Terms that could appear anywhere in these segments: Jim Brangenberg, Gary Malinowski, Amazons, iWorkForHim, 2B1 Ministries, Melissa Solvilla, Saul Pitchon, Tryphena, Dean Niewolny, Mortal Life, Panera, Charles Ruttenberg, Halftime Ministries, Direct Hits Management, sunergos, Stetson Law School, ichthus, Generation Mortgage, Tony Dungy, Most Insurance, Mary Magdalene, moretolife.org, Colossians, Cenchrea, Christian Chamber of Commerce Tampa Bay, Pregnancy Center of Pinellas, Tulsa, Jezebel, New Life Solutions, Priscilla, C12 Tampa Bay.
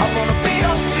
I want to be your feet.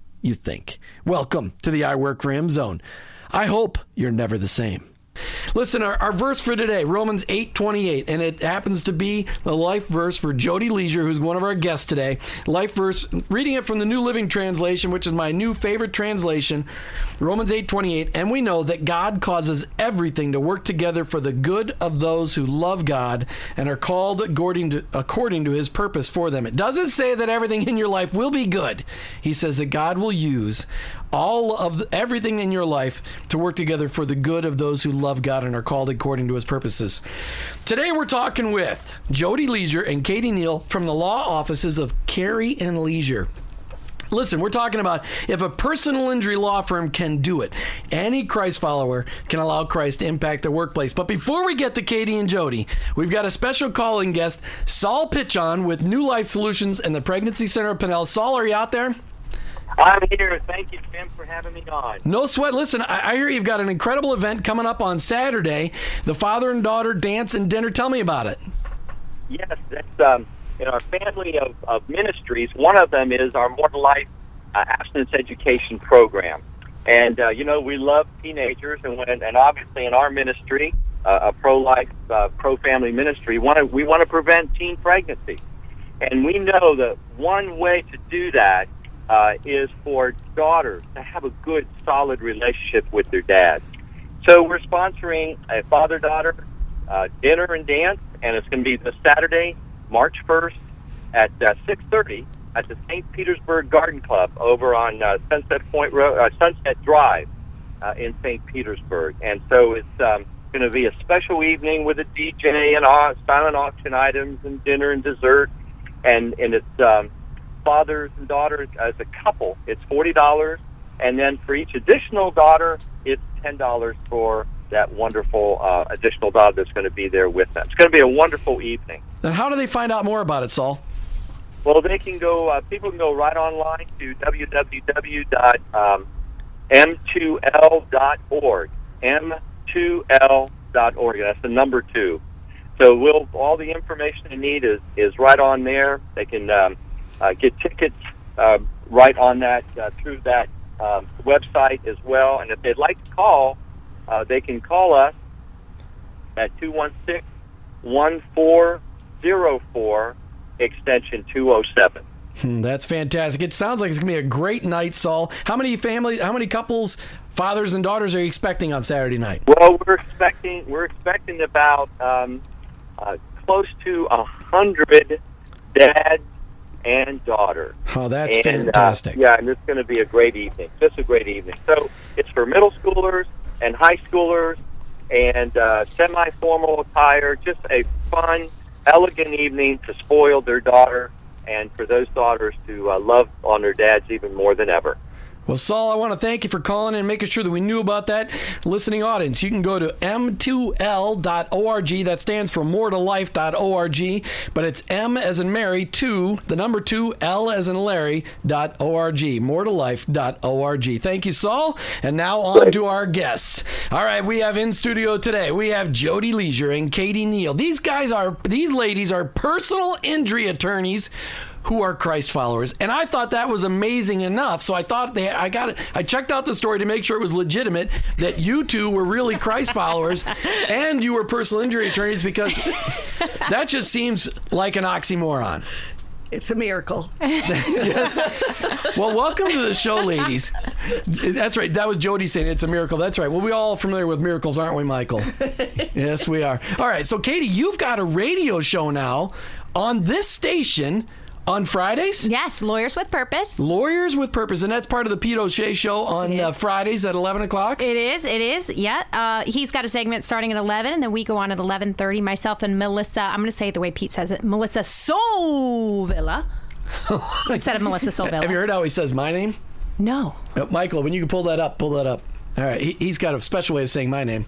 you think. Welcome to the I Work For Him Zone. I hope you're never the same. Listen, our verse for today, Romans 8:28, and it happens to be the life verse for Jody Leisure, who's one of our guests today. Life verse, reading it from the New Living Translation, which is my new favorite translation, Romans 8:28, and we know that God causes everything to work together for the good of those who love God and are called according to His purpose for them. It doesn't say that everything in your life will be good. He says that God will use everything in your life to work together for the good of those who love God and are called according to His purposes. Today we're talking with Jody Leisure and Katie Neal from the law offices of Carey and Leisure. Listen, we're talking about if a personal injury law firm can do it, any Christ follower can allow Christ to impact their workplace. But before we get to Katie and Jody, we've got a special call-in guest, Saul Pitchon with New Life Solutions and the Pregnancy Center of Pinellas. Saul, are you out there? I'm here. Thank you, Jim, for having me on. No sweat. Listen, I hear you've got an incredible event coming up on Saturday, the father and daughter dance and dinner. Tell me about it. Yes, that's in our family of ministries. One of them is our Mortal Life abstinence education program. And, we love teenagers. And obviously in our ministry, a pro-life, pro-family ministry, we want to prevent teen pregnancy. And we know that one way to do that is for daughters to have a good, solid relationship with their dad. So we're sponsoring a father-daughter dinner and dance, and it's going to be this Saturday, March 1st, at 6:30 at the St. Petersburg garden club over on Sunset Drive in St. Petersburg. And so it's going to be a special evening with a DJ and silent auction items and dinner and dessert, and it's fathers and daughters as a couple, it's $40, and then for each additional daughter, it's $10 for that wonderful additional daughter that's going to be there with them. It's going to be a wonderful evening. And how do they find out more about it, Saul? Well, they can go. People can go right online to www.m2l.org. m2l.org. That's the number 2. So all the information they need is right on there. They can get tickets right on that through that website as well. And if they'd like to call, they can call us at 216-1404 extension 207. That's fantastic. It sounds like it's going to be a great night, Saul. How many couples, fathers and daughters, are you expecting on Saturday night? Well, we're expecting about close to 100 dads and daughter. Oh, that's fantastic. Yeah, and it's going to be a great evening. Just a great evening. So it's for middle schoolers and high schoolers and semi-formal attire. Just a fun, elegant evening to spoil their daughter and for those daughters to love on their dads even more than ever. Well, Saul, I want to thank you for calling and making sure that we knew about that. Listening audience, you can go to m2l.org. That stands for moretolife.org, but it's M as in Mary, 2, the number 2, L as in Larry.org, moretolife.org. Thank you, Saul. And now on to our guests. All right, we have in studio today, we have Jody Leisure and Katie Neal. These ladies are personal injury attorneys who are Christ followers. And I thought that was amazing enough. So I thought I checked out the story to make sure it was legitimate that you two were really Christ followers and you were personal injury attorneys, because that just seems like an oxymoron. It's a miracle. Yes. Well, welcome to the show, ladies. That's right. That was Jody saying it's a miracle. That's right. Well, we're all familiar with miracles, aren't we, Michael? Yes, we are. All right. So, Katie, you've got a radio show now on this station on Fridays? Yes, Lawyers with Purpose. Lawyers with Purpose, and that's part of the Pete O'Shea show on Fridays at 11 o'clock? It is, yeah. He's got a segment starting at 11, and then we go on at 11:30. Myself and Melissa, I'm going to say it the way Pete says it, Melissa Solvilla, instead of Melissa Solvilla. Have you heard how he says my name? No. Michael, when you can pull that up. All right, he's got a special way of saying my name.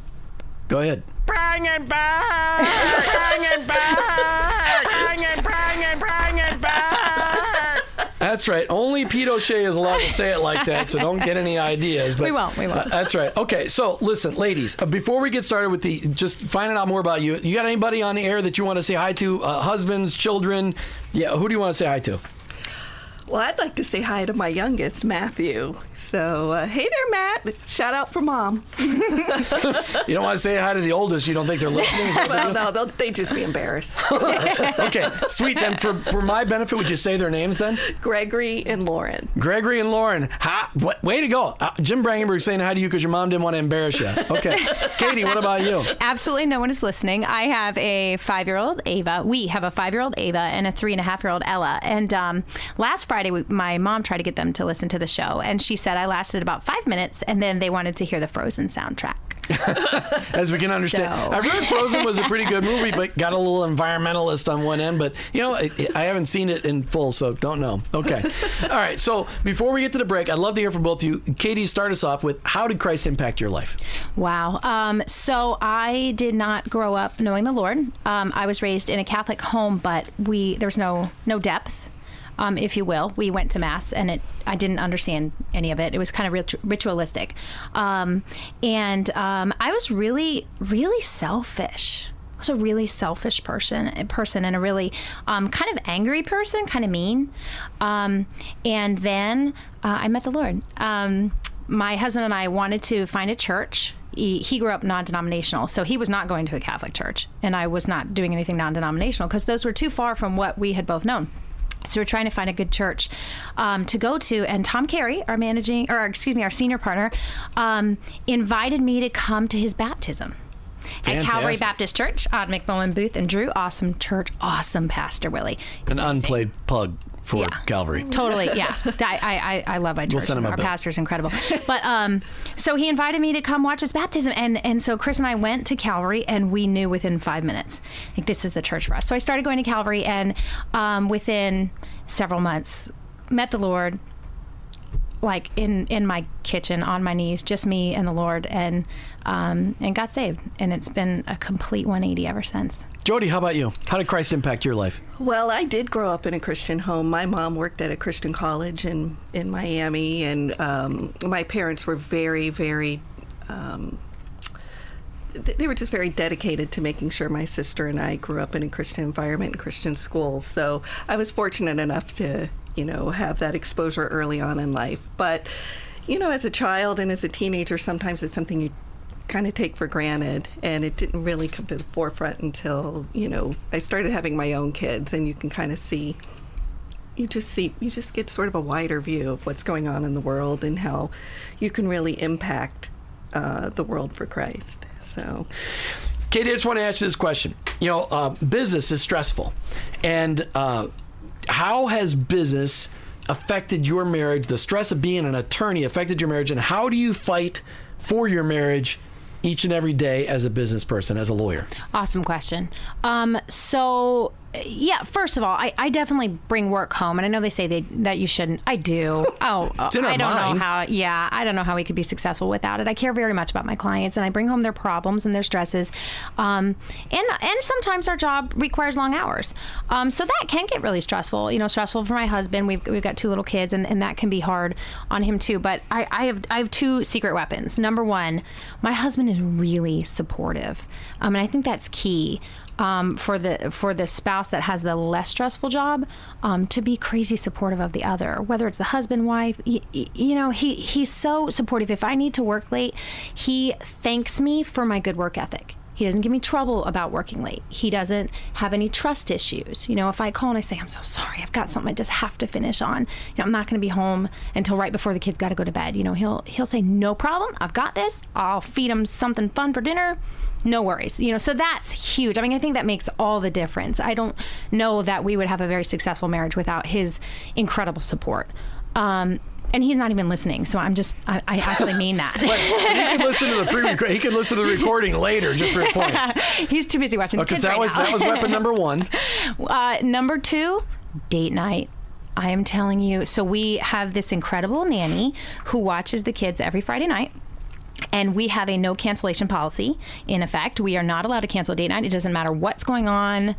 Go ahead. Brangenberg! Brangenberg! That's right. Only Pete O'Shea is allowed to say it like that, so don't get any ideas. But we won't. That's right. Okay, so listen, ladies, before we get started with just finding out more about you, you got anybody on the air that you want to say hi to? Husbands, children? Yeah, who do you want to say hi to? Well, I'd like to say hi to my youngest, Matthew. So, hey there, Matt. Shout out for Mom. You don't want to say hi to the oldest. You don't think they're listening? Well, no, they'd just be embarrassed. Okay, sweet. Then for my benefit, would you say their names then? Gregory and Lauren. Gregory and Lauren. Way to go. Jim Brangenberg saying hi to you because your mom didn't want to embarrass you. Okay. Katie, what about you? Absolutely no one is listening. I have a 5-year-old, Ava. We have a 5-year-old, Ava, and a 3.5-year-old, Ella. And last Friday, my mom tried to get them to listen to the show, and she said I lasted about 5 minutes, and then they wanted to hear the Frozen soundtrack. As we can understand. So. I read Frozen was a pretty good movie, but got a little environmentalist on one end, but I haven't seen it in full, so don't know. Okay. All right, so before we get to the break, I'd love to hear from both of you. Katie, start us off with, how did Christ impact your life? Wow. So I did not grow up knowing the Lord. I was raised in a Catholic home, but there was no depth. If you will. We went to Mass, and I didn't understand any of it. It was kind of ritualistic. And I was really, really selfish. I was a really selfish person, and a really kind of angry person, kind of mean. And then I met the Lord. My husband and I wanted to find a church. He grew up non-denominational, so he was not going to a Catholic church, and I was not doing anything non-denominational because those were too far from what we had both known. So we're trying to find a good church to go to, and Tom Carey, our senior partner, invited me to come to his baptism. Fantastic. At Calvary Baptist Church on McMillan Booth and Drew. Awesome church, awesome Pastor Willie. An unplayed plug for Calvary. Totally, yeah. I love my church. We'll send him a bill. Our pastor's incredible. But so he invited me to come watch his baptism, and so Chris and I went to Calvary, and we knew within 5 minutes, like, this is the church for us. So I started going to Calvary, and within several months, met the Lord, like in my kitchen on my knees, just me and the Lord, and got saved. And it's been a complete 180 ever since. Jody, how about you? How did Christ impact your life? Well, I did grow up in a Christian home. My mom worked at a Christian college in Miami, and my parents were very, very, they were just very dedicated to making sure my sister and I grew up in a Christian environment and Christian schools. So I was fortunate enough to, have that exposure early on in life. But, as a child and as a teenager, sometimes it's something you kind of take for granted, and it didn't really come to the forefront until, you know, I started having my own kids, and you can kind of see, you just get sort of a wider view of what's going on in the world and how you can really impact the world for Christ. So, Katie, I just want to ask you this question. You know, business is stressful, and how has business affected your marriage? The stress of being an attorney affected your marriage, and how do you fight for your marriage each and every day as a business person, as a lawyer? Awesome question. So, yeah, first of all, I definitely bring work home, and I know they say that you shouldn't. I do. Oh, I don't know how we could be successful without it. I care very much about my clients, and I bring home their problems and their stresses, and sometimes our job requires long hours, so that can get really stressful. You know, stressful for my husband. We've got two little kids, and that can be hard on him too. But I have two secret weapons. Number one, my husband is really supportive, and I think that's key. For the spouse that has the less stressful job, to be crazy supportive of the other, whether it's the husband, wife, you know, he's so supportive. If I need to work late, he thanks me for my good work ethic. He doesn't give me trouble about working late. He doesn't have any trust issues. You know, if I call and I say, I'm so sorry, I've got something I just have to finish on. You know, I'm not going to be home until right before the kids got to go to bed. You know, he'll say, no problem. I've got this. I'll feed him something fun for dinner. No worries. You know, so that's huge. I mean, I think that makes all the difference. I don't know that we would have a very successful marriage without his incredible support. And he's not even listening, so I actually mean that. He could listen to the he could listen to the recording later, just for your points. He's too busy watching the kids right now. Because that was weapon number one. Number two, date night. I am telling you. So we have this incredible nanny who watches the kids every Friday night. And we have a no cancellation policy in effect. We are not allowed to cancel date night. It doesn't matter what's going on.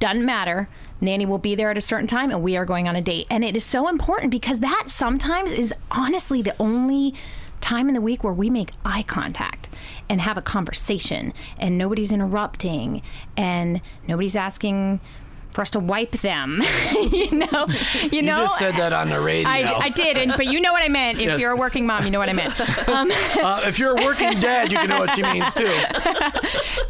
Doesn't matter. Nanny will be there at a certain time, and we are going on a date. And it is so important because that sometimes is honestly the only time in the week where we make eye contact and have a conversation, and nobody's interrupting, and nobody's asking for us to wipe them, you know. You just said that on the radio. I did, but you know what I meant. If you're a working mom, you know what I meant. If you're a working dad, you can know what she means too.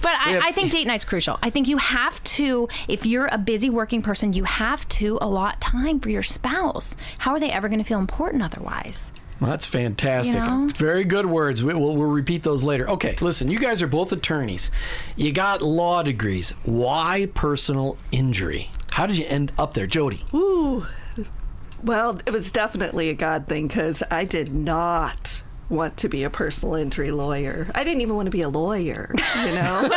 But I think date night's crucial. I think you have to, if you're a busy working person, you have to allot time for your spouse. How are they ever going to feel important otherwise? Well, that's fantastic. You know? Very good words. We'll repeat those later. Okay, listen, you guys are both attorneys. You got law degrees. Why personal injury? How did you end up there, Jody? Ooh, well, it was definitely a God thing because I did not want to be a personal injury lawyer. I didn't even want to be a lawyer, you know?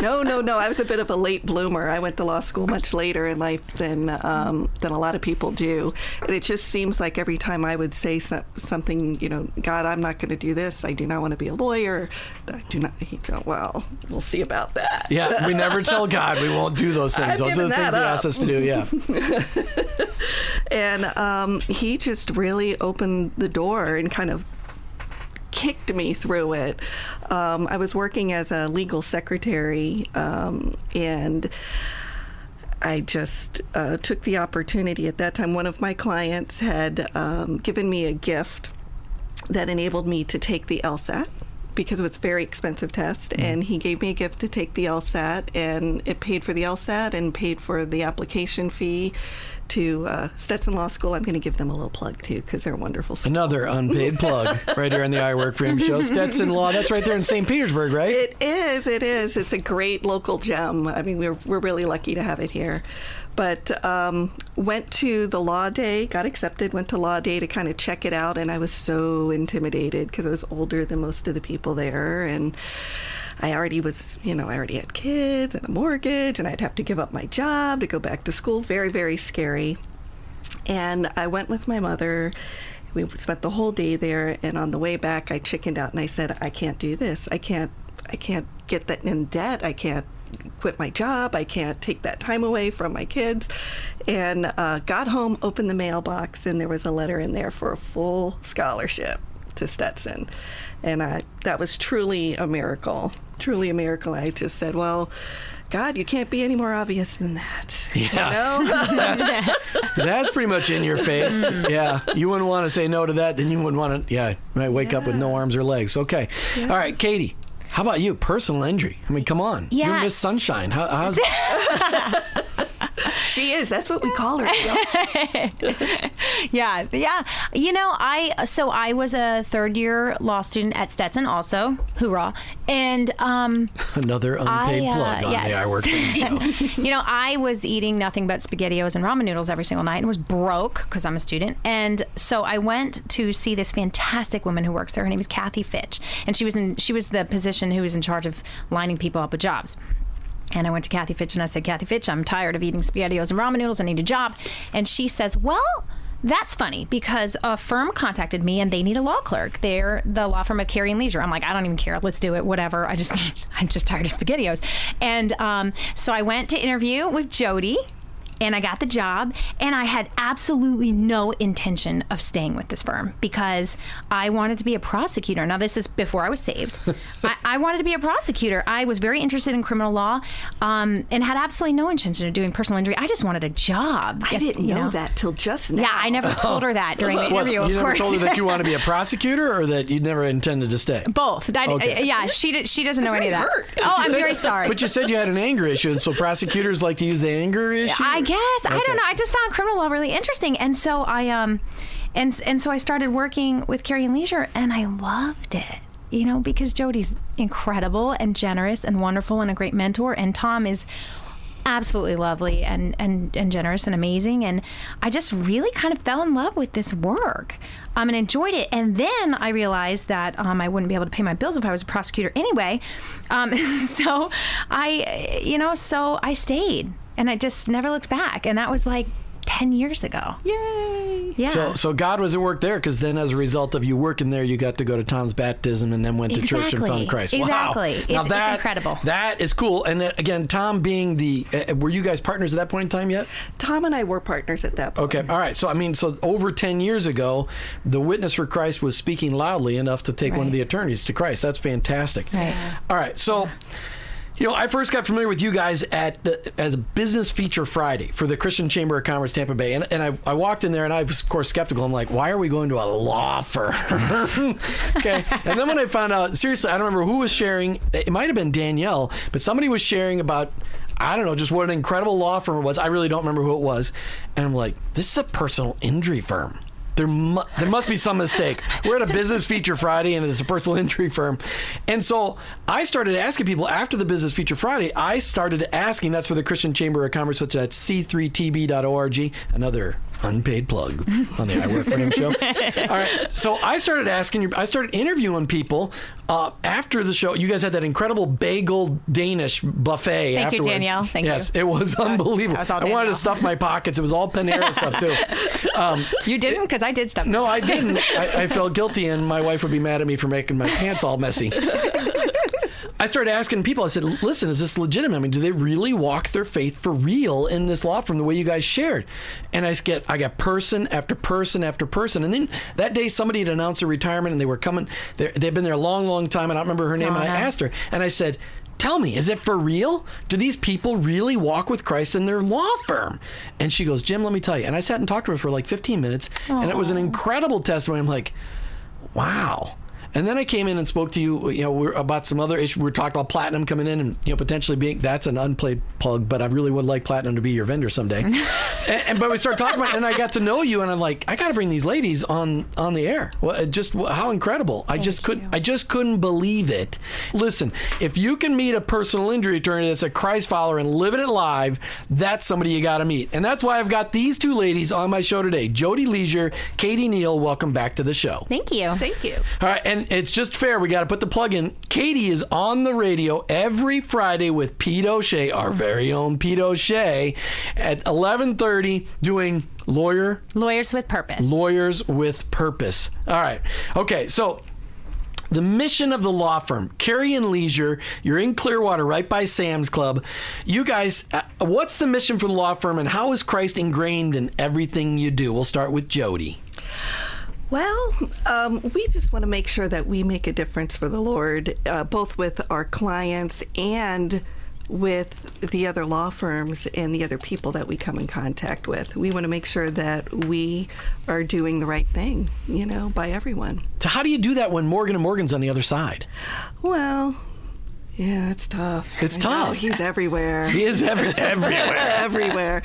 No. I was a bit of a late bloomer. I went to law school much later in life than a lot of people do. And it just seems like every time I would say something, you know, God, I'm not going to do this. I do not want to be a lawyer. I do not. Well, we'll see about that. Yeah, we never tell God we won't do those things. Those are the things He asks us to do, yeah. And He just really opened the door and kind of kicked me through it. I was working as a legal secretary, and I just took the opportunity. At that time, one of my clients had given me a gift that enabled me to take the LSAT, because it was a very expensive test, and he gave me a gift to take the LSAT, and it paid for the LSAT and paid for the application fee to Stetson Law School. I'm going to give them a little plug, too, because they're wonderful school. Another unpaid plug right here on the I Work For Him show. Stetson Law, that's right there in St. Petersburg, right? It is. It's a great local gem. I mean, we're really lucky to have it here. But went to the law day, got accepted, went to law day to kind of check it out, and I was so intimidated because I was older than most of the people there, and I already had kids and a mortgage, and I'd have to give up my job to go back to school. Very, very scary. And I went with my mother. We spent the whole day there, and on the way back, I chickened out, and I said, I can't do this. I can't get that in debt. I can't quit my job. I can't take that time away from my kids. And got home, opened the mailbox, and there was a letter in there for a full scholarship to Stetson. And that was truly a miracle. Truly a miracle. I just said, well, God, you can't be any more obvious than that. Yeah. You know? That's pretty much in your face. Yeah. You wouldn't want to say no to that. Then you wouldn't want to, yeah, might wake up with no arms or legs. Okay. Yeah. All right, Katie. How about you? Personal injury. I mean, come on. Yes. You're Miss Sunshine. How's... She is. That's what we call her. Yeah. Yeah. You know, I was a third-year law student at Stetson also. Hoorah. And another unpaid plug on the iWorkForHim show. You know, I was eating nothing but SpaghettiOs and ramen noodles every single night and was broke because I'm a student. And so I went to see this fantastic woman who works there. Her name is Kathy Fitch. And she was the position who was in charge of lining people up with jobs. And I went to Kathy Fitch and I said, Kathy Fitch, I'm tired of eating SpaghettiOs and ramen noodles. I need a job. And she says, well, that's funny because a firm contacted me and they need a law clerk. They're the law firm of Carey and Leisure. I'm like, I don't even care. Let's do it. Whatever. I'm just tired of SpaghettiOs. And so I went to interview with Jody. And I got the job, and I had absolutely no intention of staying with this firm because I wanted to be a prosecutor. Now, this is before I was saved. I wanted to be a prosecutor. I was very interested in criminal law and had absolutely no intention of doing personal injury. I just wanted a job. I didn't know that till just now. Yeah, I never told her that during the interview, of course. You never told her that you want to be a prosecutor or that you never intended to stay? Both. Yeah, she doesn't know any of that. I'm very sorry. But you said you had an anger issue, and so prosecutors like to use the anger issue? Yes, okay. I don't know. I just found criminal law really interesting, and so I so I started working with Carey and Leisure, and I loved it. You know, because Jody's incredible and generous and wonderful and a great mentor, and Tom is absolutely lovely and generous and amazing, and I just really kind of fell in love with this work and enjoyed it. And then I realized that I wouldn't be able to pay my bills if I was a prosecutor anyway, so I stayed. And I just never looked back. And that was like 10 years ago. Yay! Yeah. So God was at work there, because then as a result of you working there, you got to go to Tom's baptism and then went to church and found Christ. Exactly. Wow. It's incredible. That is cool. And again, Tom being the... were you guys partners at that point in time yet? Tom and I were partners at that point. Okay. All right. So, I mean, over 10 years ago, the witness for Christ was speaking loudly enough to take one of the attorneys to Christ. That's fantastic. Right. All right. So... Yeah. You know, I first got familiar with you guys as a business feature Friday for the Christian Chamber of Commerce Tampa Bay. And I walked in there, and I was, of course, skeptical. I'm like, why are we going to a law firm? Okay. And then when I found out, seriously, I don't remember who was sharing. It might have been Danielle, but somebody was sharing about, I don't know, just what an incredible law firm it was. I really don't remember who it was. And I'm like, this is a personal injury firm. There must be some mistake. We're at a business feature Friday, and it's a personal injury firm. And so I started asking people after the business feature Friday, that's for the Christian Chamber of Commerce, which at C3TB.org, another unpaid plug on the I Work For Him show. All right. So I started interviewing people after the show. You guys had that incredible bagel Danish buffet afterwards. Thank you, Danielle. Yes, it was unbelievable. I wanted to stuff my pockets. It was all Panera stuff, too. You didn't? Because I did stuff. No, I didn't. I felt guilty, and my wife would be mad at me for making my pants all messy. I started asking people, I said, listen, is this legitimate? I mean, do they really walk their faith for real in this law firm the way you guys shared? And I got person after person after person. And then that day somebody had announced their retirement, and they were coming. They've been there a long, long time, and I don't remember her name. And I asked her, and I said, tell me, is it for real? Do these people really walk with Christ in their law firm? And she goes, Jim, let me tell you. And I sat and talked to her for like 15 minutes, and it was an incredible testimony. I'm like, wow. And then I came in and spoke to you, about some other issue. We were talking about Platinum coming in, and potentially that's an unplayed plug, but I really would like Platinum to be your vendor someday. But we started talking about it, and I got to know you, and I'm like, I got to bring these ladies on the air. Well, just how incredible! I just couldn't believe it. Listen, if you can meet a personal injury attorney that's a Christ follower and living it live, that's somebody you got to meet, and that's why I've got these two ladies on my show today: Jody Leisure, Katie Neal. Welcome back to the show. Thank you. Thank you. All right, and it's just fair. We got to put the plug in. Katie is on the radio every Friday with Pete O'Shea, our very own Pete O'Shea, at 11:30 doing Lawyers with Purpose. Lawyers with Purpose. All right. Okay, so the mission of the law firm, Carey and Leisure, you're in Clearwater right by Sam's Club. You guys, what's the mission for the law firm, and how is Christ ingrained in everything you do? We'll start with Jody. Well, we just want to make sure that we make a difference for the Lord, both with our clients and with the other law firms and the other people that we come in contact with. We want to make sure that we are doing the right thing, you know, by everyone. So how do you do that when Morgan & Morgan's on the other side? Well, yeah, it's tough. It's tough. I know, he's everywhere. He is everywhere. Everywhere.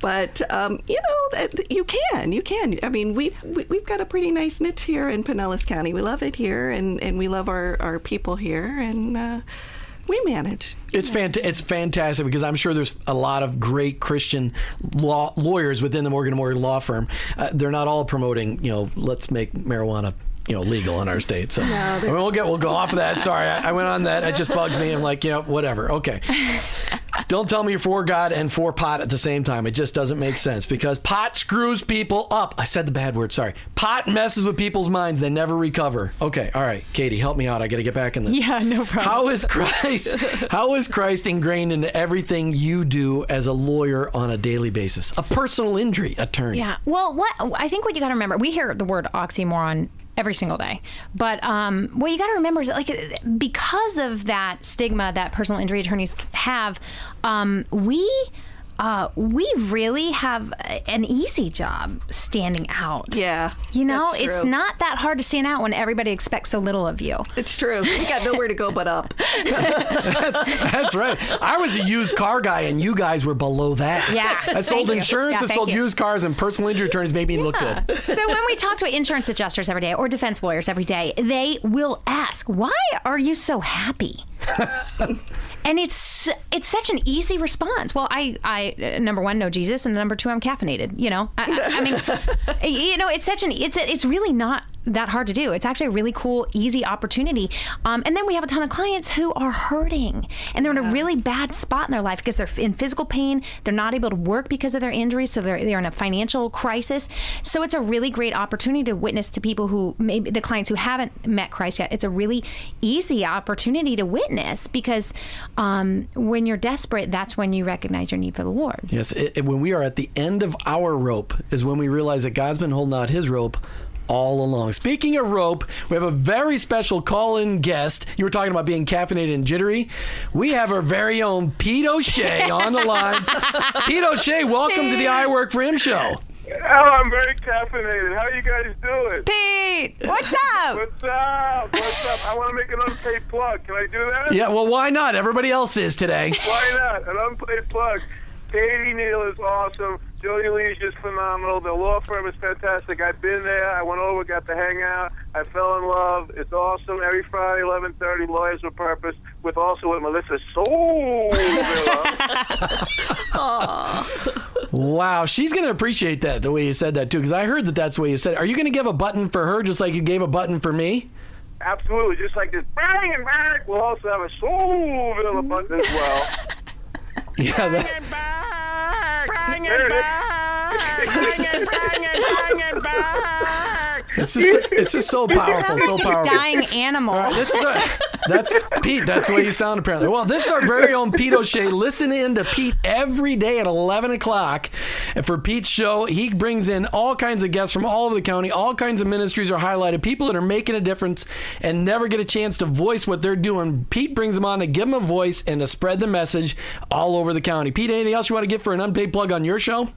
But, you know, you can. I mean, we've got a pretty nice niche here in Pinellas County. We love it here, and we love our people here, and we manage. It's fantastic, because I'm sure there's a lot of great Christian lawyers within the Morgan & Morgan law firm. They're not all promoting, you know, let's make marijuana, you know, legal in our state. So no, we'll go off of that. Sorry, I went on that. It just bugs me. I'm like, you know, whatever. Okay. Don't tell me you're for God and for pot at the same time. It just doesn't make sense, because pot screws people up. I said the bad word. Sorry. Pot messes with people's minds. They never recover. Okay. All right. Katie, help me out. I got to get back in this. Yeah, no problem. How is Christ ingrained into everything you do as a lawyer on a daily basis? A personal injury attorney. Yeah. Well, I think what you got to remember, we hear the word oxymoron every single day. But what you got to remember is that, like, because of that stigma that personal injury attorneys have, we really have an easy job standing out. Yeah. You know, it's not that hard to stand out when everybody expects so little of you. It's true. We got nowhere to go but up. That's right. I was a used car guy, and you guys were below that. Yeah. I sold insurance, I sold used cars, and personal injury attorneys made me look good. So when we talk to insurance adjusters every day, or defense lawyers every day, they will ask, why are you so happy? And it's such an easy response. Well, I number one, know Jesus, and number two, I'm caffeinated. You know, I mean, you know, it's really not that hard to do. It's actually a really cool, easy opportunity. And then we have a ton of clients who are hurting, and they're in a really bad spot in their life because they're in physical pain. They're not able to work because of their injuries, so they're in a financial crisis. So it's a really great opportunity to witness to people who, maybe the clients who haven't met Christ yet. It's a really easy opportunity to witness, because when you're desperate, that's when you recognize your need for the Lord. Yes, when we are at the end of our rope is when we realize that God's been holding out his rope all along. Speaking of rope, we have a very special call-in guest. You were talking about being caffeinated and jittery. We have our very own Pete O'Shea on the line. Pete O'Shea, welcome to the I Work For Him show. Oh, I'm very caffeinated. How are you guys doing? Pete, what's up? What's up? I want to make an unpaid plug. Can I do that? Yeah, well, why not? Everybody else is today. Why not? An unpaid plug. Katie Neal is awesome. Jody Leisure is phenomenal. The law firm is fantastic. I've been there. I went over, got to hang out. I fell in love. It's awesome. Every Friday, 11:30, Lawyers with Purpose, with Melissa Solvilla. Wow, she's going to appreciate that, the way you said that, too, because I heard that that's the way you said it. Are you going to give a button for her just like you gave a button for me? Absolutely. Just like this, bang and back, we'll also have a Solvilla button as well. Yeah, Bring it back! It's just so powerful, so powerful. Dying animal. Right, that's Pete. That's the way you sound, apparently. Well, this is our very own Pete O'Shea. Listen in to Pete every day at 11 o'clock for Pete's show. He brings in all kinds of guests from all over the county. All kinds of ministries are highlighted. People that are making a difference and never get a chance to voice what they're doing. Pete brings them on to give them a voice and to spread the message all over the county. Pete, anything else you want to give for an unpaid plug on your show?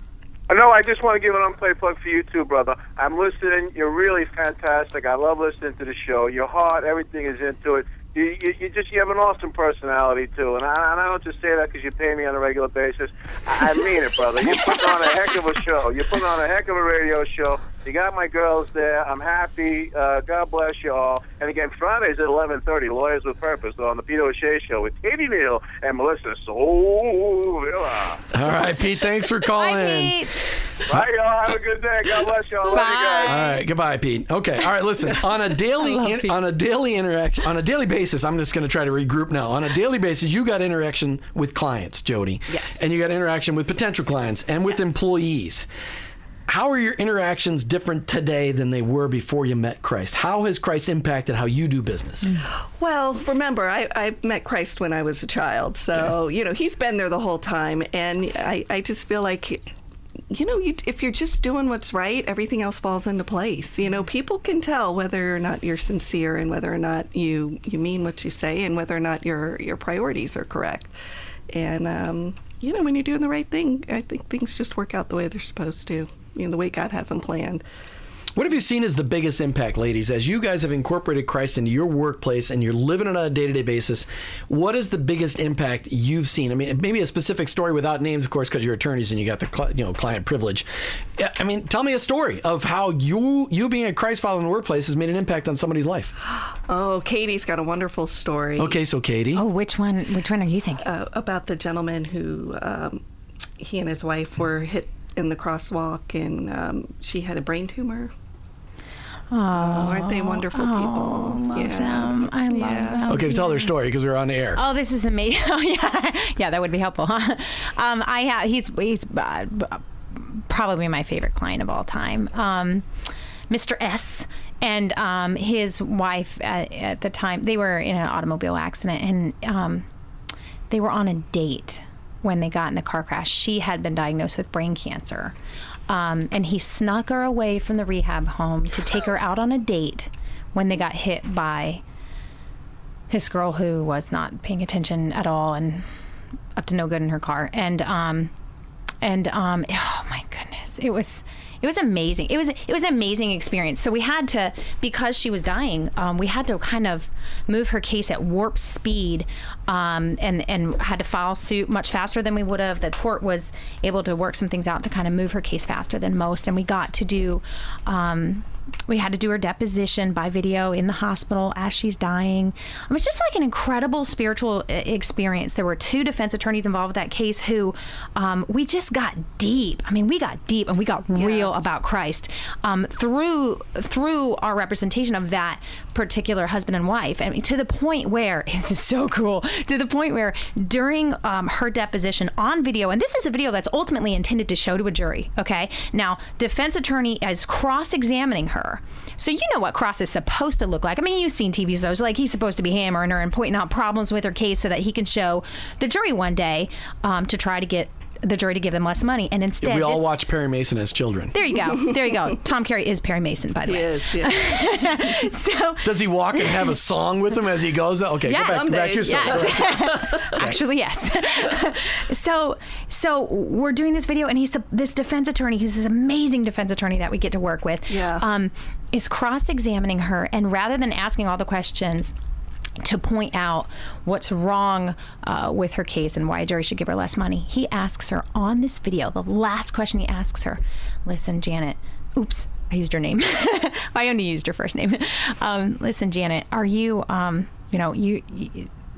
No, I just want to give an unpaid plug for you too, brother. I'm listening. You're really fantastic. I love listening to the show. Your heart, everything is into it. You have an awesome personality too, and I don't just say that because you pay me on a regular basis. I mean it, brother. You're putting on a heck of a show. You're putting on a heck of a radio show. You got my girls there. I'm happy. God bless you all. And again, Fridays at 11:30, Lawyers with Purpose on the Pete O'Shea Show with Katie Neal and Melissa Solvilla. All right, Pete. Thanks for calling. Bye, Pete. Bye, y'all. Have a good day. God bless y'all. Bye. Love you guys. All right. Goodbye, Pete. Okay. All right. Listen, on a daily basis, I'm just going to try to regroup now. On a daily basis, you got interaction with clients, Jody. Yes. And you got interaction with potential clients and with employees. How are your interactions different today than they were before you met Christ? How has Christ impacted how you do business? Well, remember, I met Christ when I was a child. So, you know, he's been there the whole time. And I just feel like, you know, if you're just doing what's right, everything else falls into place. You know, people can tell whether or not you're sincere and whether or not you mean what you say and whether or not your priorities are correct. And, you know, when you're doing the right thing, I think things just work out the way they're supposed to, you know, the way God has them planned. What have you seen as the biggest impact, ladies, as you guys have incorporated Christ into your workplace and you're living it on a day-to-day basis? What is the biggest impact you've seen? I mean, maybe a specific story without names, of course, because you're attorneys and you got the client privilege. I mean, tell me a story of how you being a Christ follower in the workplace has made an impact on somebody's life. Oh, Katie's got a wonderful story. Okay, so Katie. Oh, which one are you thinking? About the gentleman who he and his wife were hit in the crosswalk, and she had a brain tumor. Oh, aren't they wonderful people? I love them. I love them. Okay, tell their story because we're on air. Oh, this is amazing. Oh, yeah. Yeah, that would be helpful, huh? He's probably my favorite client of all time, Mr. S. And his wife at the time, they were in an automobile accident, and they were on a date when they got in the car crash. She had been diagnosed with brain cancer. And he snuck her away from the rehab home to take her out on a date when they got hit by his girl who was not paying attention at all and up to no good in her car. And oh my goodness, it was amazing. It was an amazing experience. So we had to, because she was dying, we had to kind of move her case at warp speed, and had to file suit much faster than we would have. The court was able to work some things out to kind of move her case faster than most, and we got to do, we had to do her deposition by video in the hospital as she's dying. It was just like an incredible spiritual experience. There were two defense attorneys involved with that case who we just got deep. I mean, we got deep and we got real about Christ through our representation of that particular husband and wife. I mean, to the point where, this is so cool, to the point where during her deposition on video, and this is a video that's ultimately intended to show to a jury, okay? Now, defense attorney is cross-examining her. So you know what cross is supposed to look like. I mean, you've seen TV shows, like he's supposed to be hammering her and pointing out problems with her case so that he can show the jury one day to try to get the jury to give them less money, and instead we all watch Perry Mason as children. There you go. Tom Carey is Perry Mason, by the way. Yes. So does he walk and have a song with him as he goes? Okay, yes, go back to your story. Yes. Actually, yes. So we're doing this video, and this defense attorney, he's this amazing defense attorney that we get to work with. Yeah. Is cross-examining her, and rather than asking all the questions to point out what's wrong with her case and why a jury should give her less money, he asks her on this video, the last question he asks her, "Listen, Janet," oops, I used her name. I only used her first name. "Listen, Janet, are you,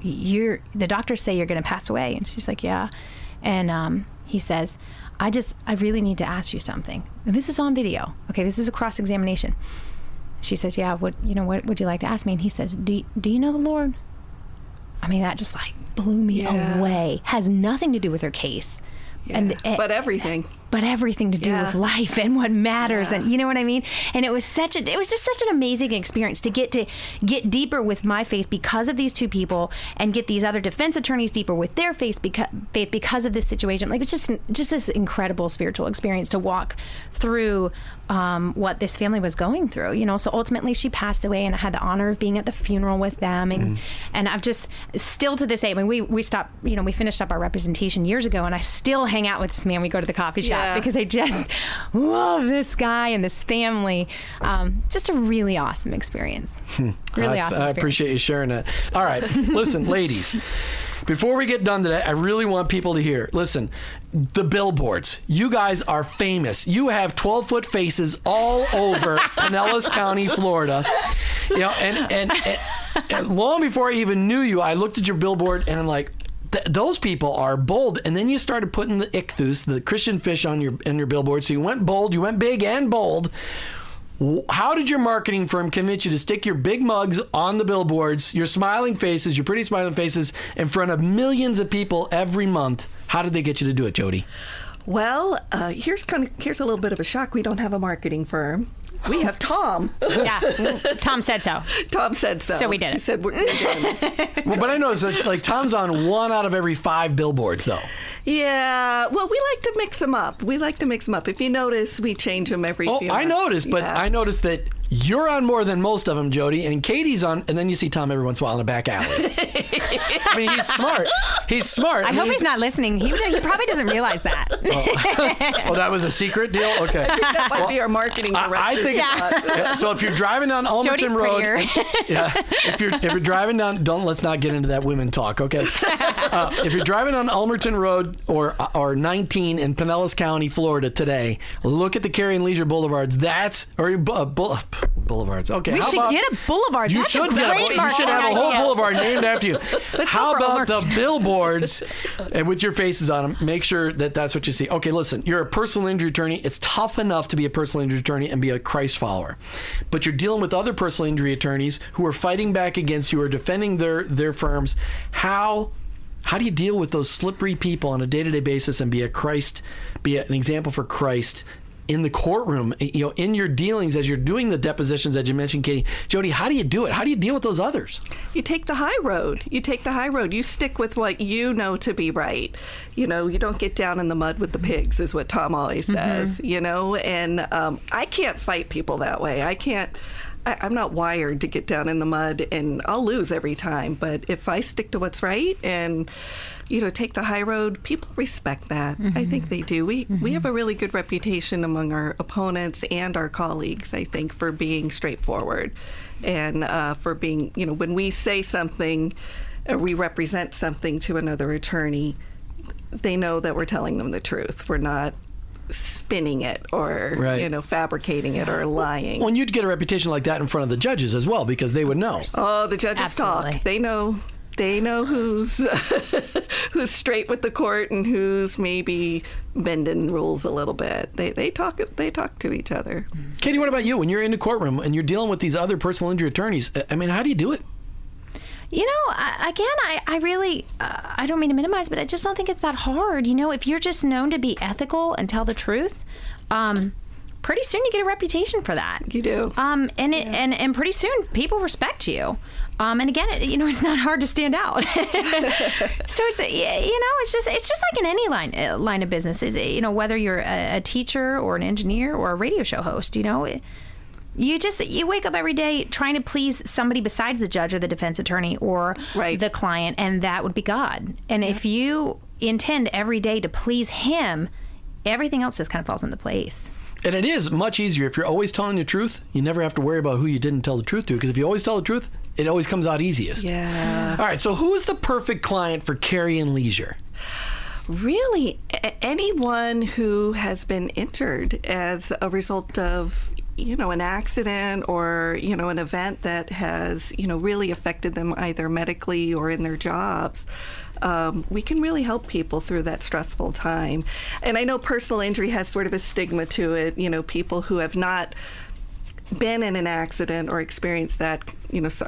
you're, the doctors say you're going to pass away." And she's like, "Yeah." And he says, I really need to ask you something. And this is on video. Okay, this is a cross-examination. She says, "Yeah, what would you like to ask me?" And he says, do you know the Lord?" I mean, that just like blew me away. Has nothing to do with her case. Yeah. But everything. But everything to do with life and what matters, and you know what I mean? And it was just such an amazing experience to get deeper with my faith because of these two people, and get these other defense attorneys deeper with their faith because of this situation. Like, it's just this incredible spiritual experience to walk through what this family was going through, you know? So ultimately she passed away, and I had the honor of being at the funeral with them, and I've just, still to this day, I mean, we finished up our representation years ago, and I still hang out with this man. We go to the coffee shop. Yeah. Because I just love this guy and this family. Just a really awesome experience. I appreciate you sharing that. All right. Listen, ladies, before we get done today, I really want people to hear. Listen, the billboards. You guys are famous. You have 12-foot faces all over Pinellas County, Florida. You know, and long before I even knew you, I looked at your billboard and I'm like, those people are bold. And then you started putting the ichthus, the Christian fish, on your billboard. So you went bold, you went big and bold. How did your marketing firm convince you to stick your big mugs on the billboards, your pretty smiling faces, in front of millions of people every month? How did they get you to do it, Jody? Well, here's a little bit of a shock. We don't have a marketing firm. We have Tom. Yeah, Tom said so. Tom said so. So we did it. He said we're doing this. Well, but I noticed that, like, Tom's on one out of every 5 billboards, though. Yeah. Well, we like to mix them up. If you notice, we change them every few months. I noticed, but I noticed that you're on more than most of them, Jody, and Katie's on, and then you see Tom every once in a while in a back alley. I mean, he's smart. I hope he's not listening. He probably doesn't realize that. Oh, that was a secret deal? Okay. I think that might be our marketing director. I think so if you're driving down Almonton Road, if you're driving down, let's not get into that women talk, okay? If you're driving on Almonton Road or 19 in Pinellas County, Florida today, look at the Carey and Leisure Boulevards. Boulevards. Okay. We should get a boulevard. You should get a boulevard. You should have a whole boulevard named after you. How about the billboards with your faces on them? Make sure that that's what you see. Okay, listen. You're a personal injury attorney. It's tough enough to be a personal injury attorney and be a Christ follower. But you're dealing with other personal injury attorneys who are fighting back against you or defending their firms. How do you deal with those slippery people on a day-to-day basis and be an example for Christ in the courtroom, you know, in your dealings as you're doing the depositions that you mentioned, Katie? Jody, how do you do it? How do you deal with those others? You take the high road. You stick with what you know to be right. You know, you don't get down in the mud with the pigs is what Tom always says, you know, and I can't fight people that way. I'm not wired to get down in the mud, and I'll lose every time. But if I stick to what's right and, you know, take the high road, people respect that. I think they do. We have a really good reputation among our opponents and our colleagues, I think, for being straightforward and for being, you know, when we say something, we represent something to another attorney, they know that we're telling them the truth. We're not spinning it or you know, fabricating it or lying. Well, and you'd get a reputation like that in front of the judges as well, because they would know. Oh, the judges talk. They know who's who's straight with the court and who's maybe bending rules a little bit. They talk to each other. Katie, what about you? When you're in the courtroom and you're dealing with these other personal injury attorneys, I mean, how do you do it? You know, I don't mean to minimize, but I just don't think it's that hard. You know, if you're just known to be ethical and tell the truth, pretty soon you get a reputation for that. You do. And pretty soon people respect you. And again, you know, it's not hard to stand out. So it's, you know, it's just like in any line of business. You know, whether you're a teacher or an engineer or a radio show host, you know. You wake up every day trying to please somebody besides the judge or the defense attorney or the client, and that would be God. And if you intend every day to please him, everything else just kind of falls into place. And it is much easier if you're always telling the truth. You never have to worry about who you didn't tell the truth to, because if you always tell the truth, it always comes out easiest. Yeah. All right, so who's the perfect client for Carey and Leisure? Really, anyone who has been injured as a result of, you know, an accident or, you know, an event that has, you know, really affected them either medically or in their jobs. We can really help people through that stressful time. And I know personal injury has sort of a stigma to it. You know, people who have not been in an accident or experienced that, you know, so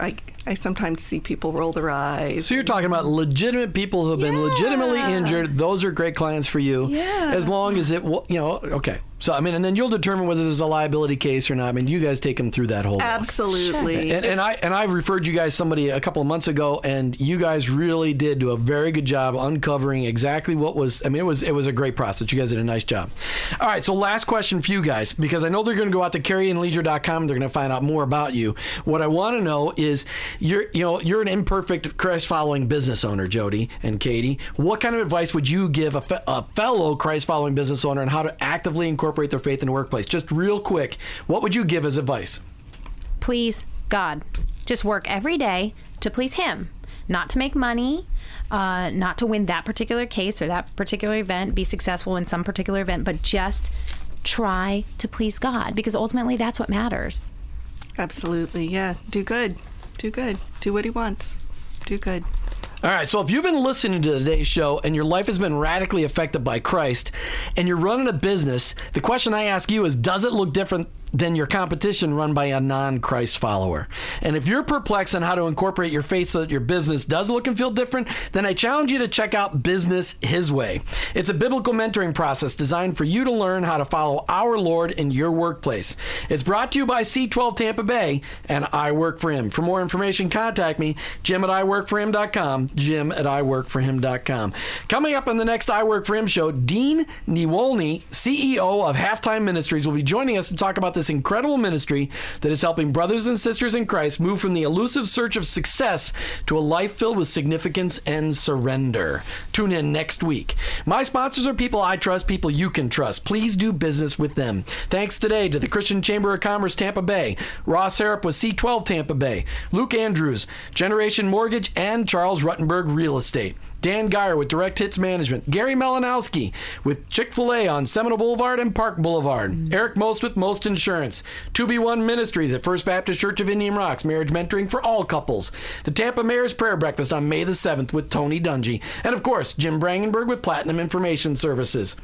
I sometimes see people roll their eyes. So you're talking about legitimate people who have been legitimately injured. Those are great clients for you. Yeah. As long as it, you know, okay. So, I mean, and then you'll determine whether there's a liability case or not. I mean, you guys take them through that whole Absolutely. And I referred you guys somebody a couple of months ago, and you guys really did do a very good job uncovering exactly what was, I mean, it was a great process. You guys did a nice job. All right, so last question for you guys, because I know they're going to go out to careyandleisure.com. They're going to find out more about you. What I want to know is, you're an imperfect, Christ-following business owner, Jody and Katie. What kind of advice would you give a fellow Christ-following business owner on how to actively incorporate their faith in the workplace? Just real quick, what would you give as advice? Please God. Just work every day to please him, not to make money, not to win that particular case or that particular event, be successful in some particular event, but just try to please God, because ultimately that's what matters. Absolutely. Yeah. Do good. Do what he wants. Do good. All right, so if you've been listening to today's show and your life has been radically affected by Christ and you're running a business, the question I ask you is, does it look different than your competition run by a non-Christ follower. And if you're perplexed on how to incorporate your faith so that your business does look and feel different, then I challenge you to check out Business His Way. It's a biblical mentoring process designed for you to learn how to follow our Lord in your workplace. It's brought to you by C12 Tampa Bay and I Work For Him. For more information, contact me, Jim at iWorkForHim.com, Jim at iWorkForHim.com. Coming up on the next I Work For Him show, Dean Niewolny, CEO of Halftime Ministries, will be joining us to talk about this incredible ministry that is helping brothers and sisters in Christ move from the elusive search of success to a life filled with significance and surrender. Tune in next week. My sponsors are people I trust, people you can trust. Please do business with them. Thanks today to the Christian Chamber of Commerce Tampa Bay, Ross Harrop with C12 Tampa Bay, Luke Andrews, Generation Mortgage, and Charles Ruttenberg Real Estate. Dan Geyer with Direct Hits Management. Gary Malinowski with Chick-fil-A on Seminole Boulevard and Park Boulevard. Eric Most with Most Insurance. 2B1 Ministries at First Baptist Church of Indian Rocks. Marriage mentoring for all couples. The Tampa Mayor's Prayer Breakfast on May the 7th with Tony Dungy. And of course, Jim Brangenberg with Platinum Information Services.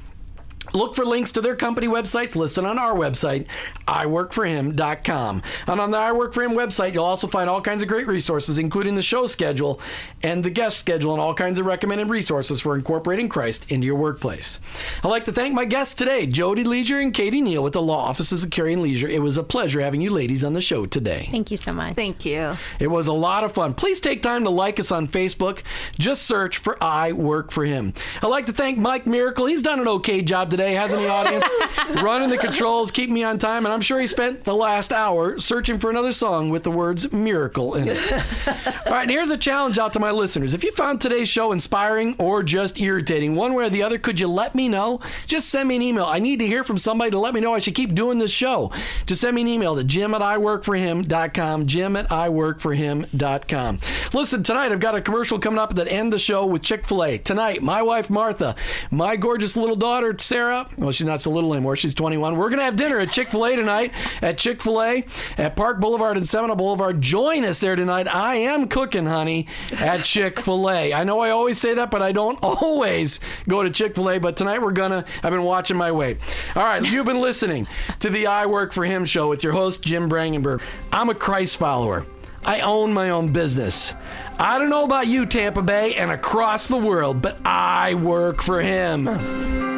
Look for links to their company websites listed on our website, iWorkForHim.com. And on the iWorkForHim website, you'll also find all kinds of great resources, including the show schedule and the guest schedule and all kinds of recommended resources for incorporating Christ into your workplace. I'd like to thank my guests today, Jody Leisure and Katie Neal with the law offices of Carey and Leisure. It was a pleasure having you ladies on the show today. Thank you so much. Thank you. It was a lot of fun. Please take time to like us on Facebook. Just search for I Work For Him. I'd like to thank Mike Miracle. He's done an okay job today, has in the audience, running the controls, keeping me on time, and I'm sure he spent the last hour searching for another song with the words miracle in it. All right, and here's a challenge out to my listeners. If you found today's show inspiring or just irritating, one way or the other, could you let me know? Just send me an email. I need to hear from somebody to let me know I should keep doing this show. Just send me an email to Jim at iWorkForHim.com, Jim at iWorkForHim.com. Listen, tonight I've got a commercial coming up that ends the show with Chick-fil-A. Tonight, my wife Martha, my gorgeous little daughter Sarah, well, she's not so little anymore. She's 21. We're going to have dinner at Chick-fil-A tonight at Chick-fil-A at Park Boulevard and Seminole Boulevard. Join us there tonight. I am cooking, honey, at Chick-fil-A. I know I always say that, but I don't always go to Chick-fil-A. But tonight we're going to. I've been watching my weight. All right. You've been listening to the I Work For Him show with your host, Jim Brangenberg. I'm a Christ follower. I own my own business. I don't know about you, Tampa Bay, and across the world, but I work for Him.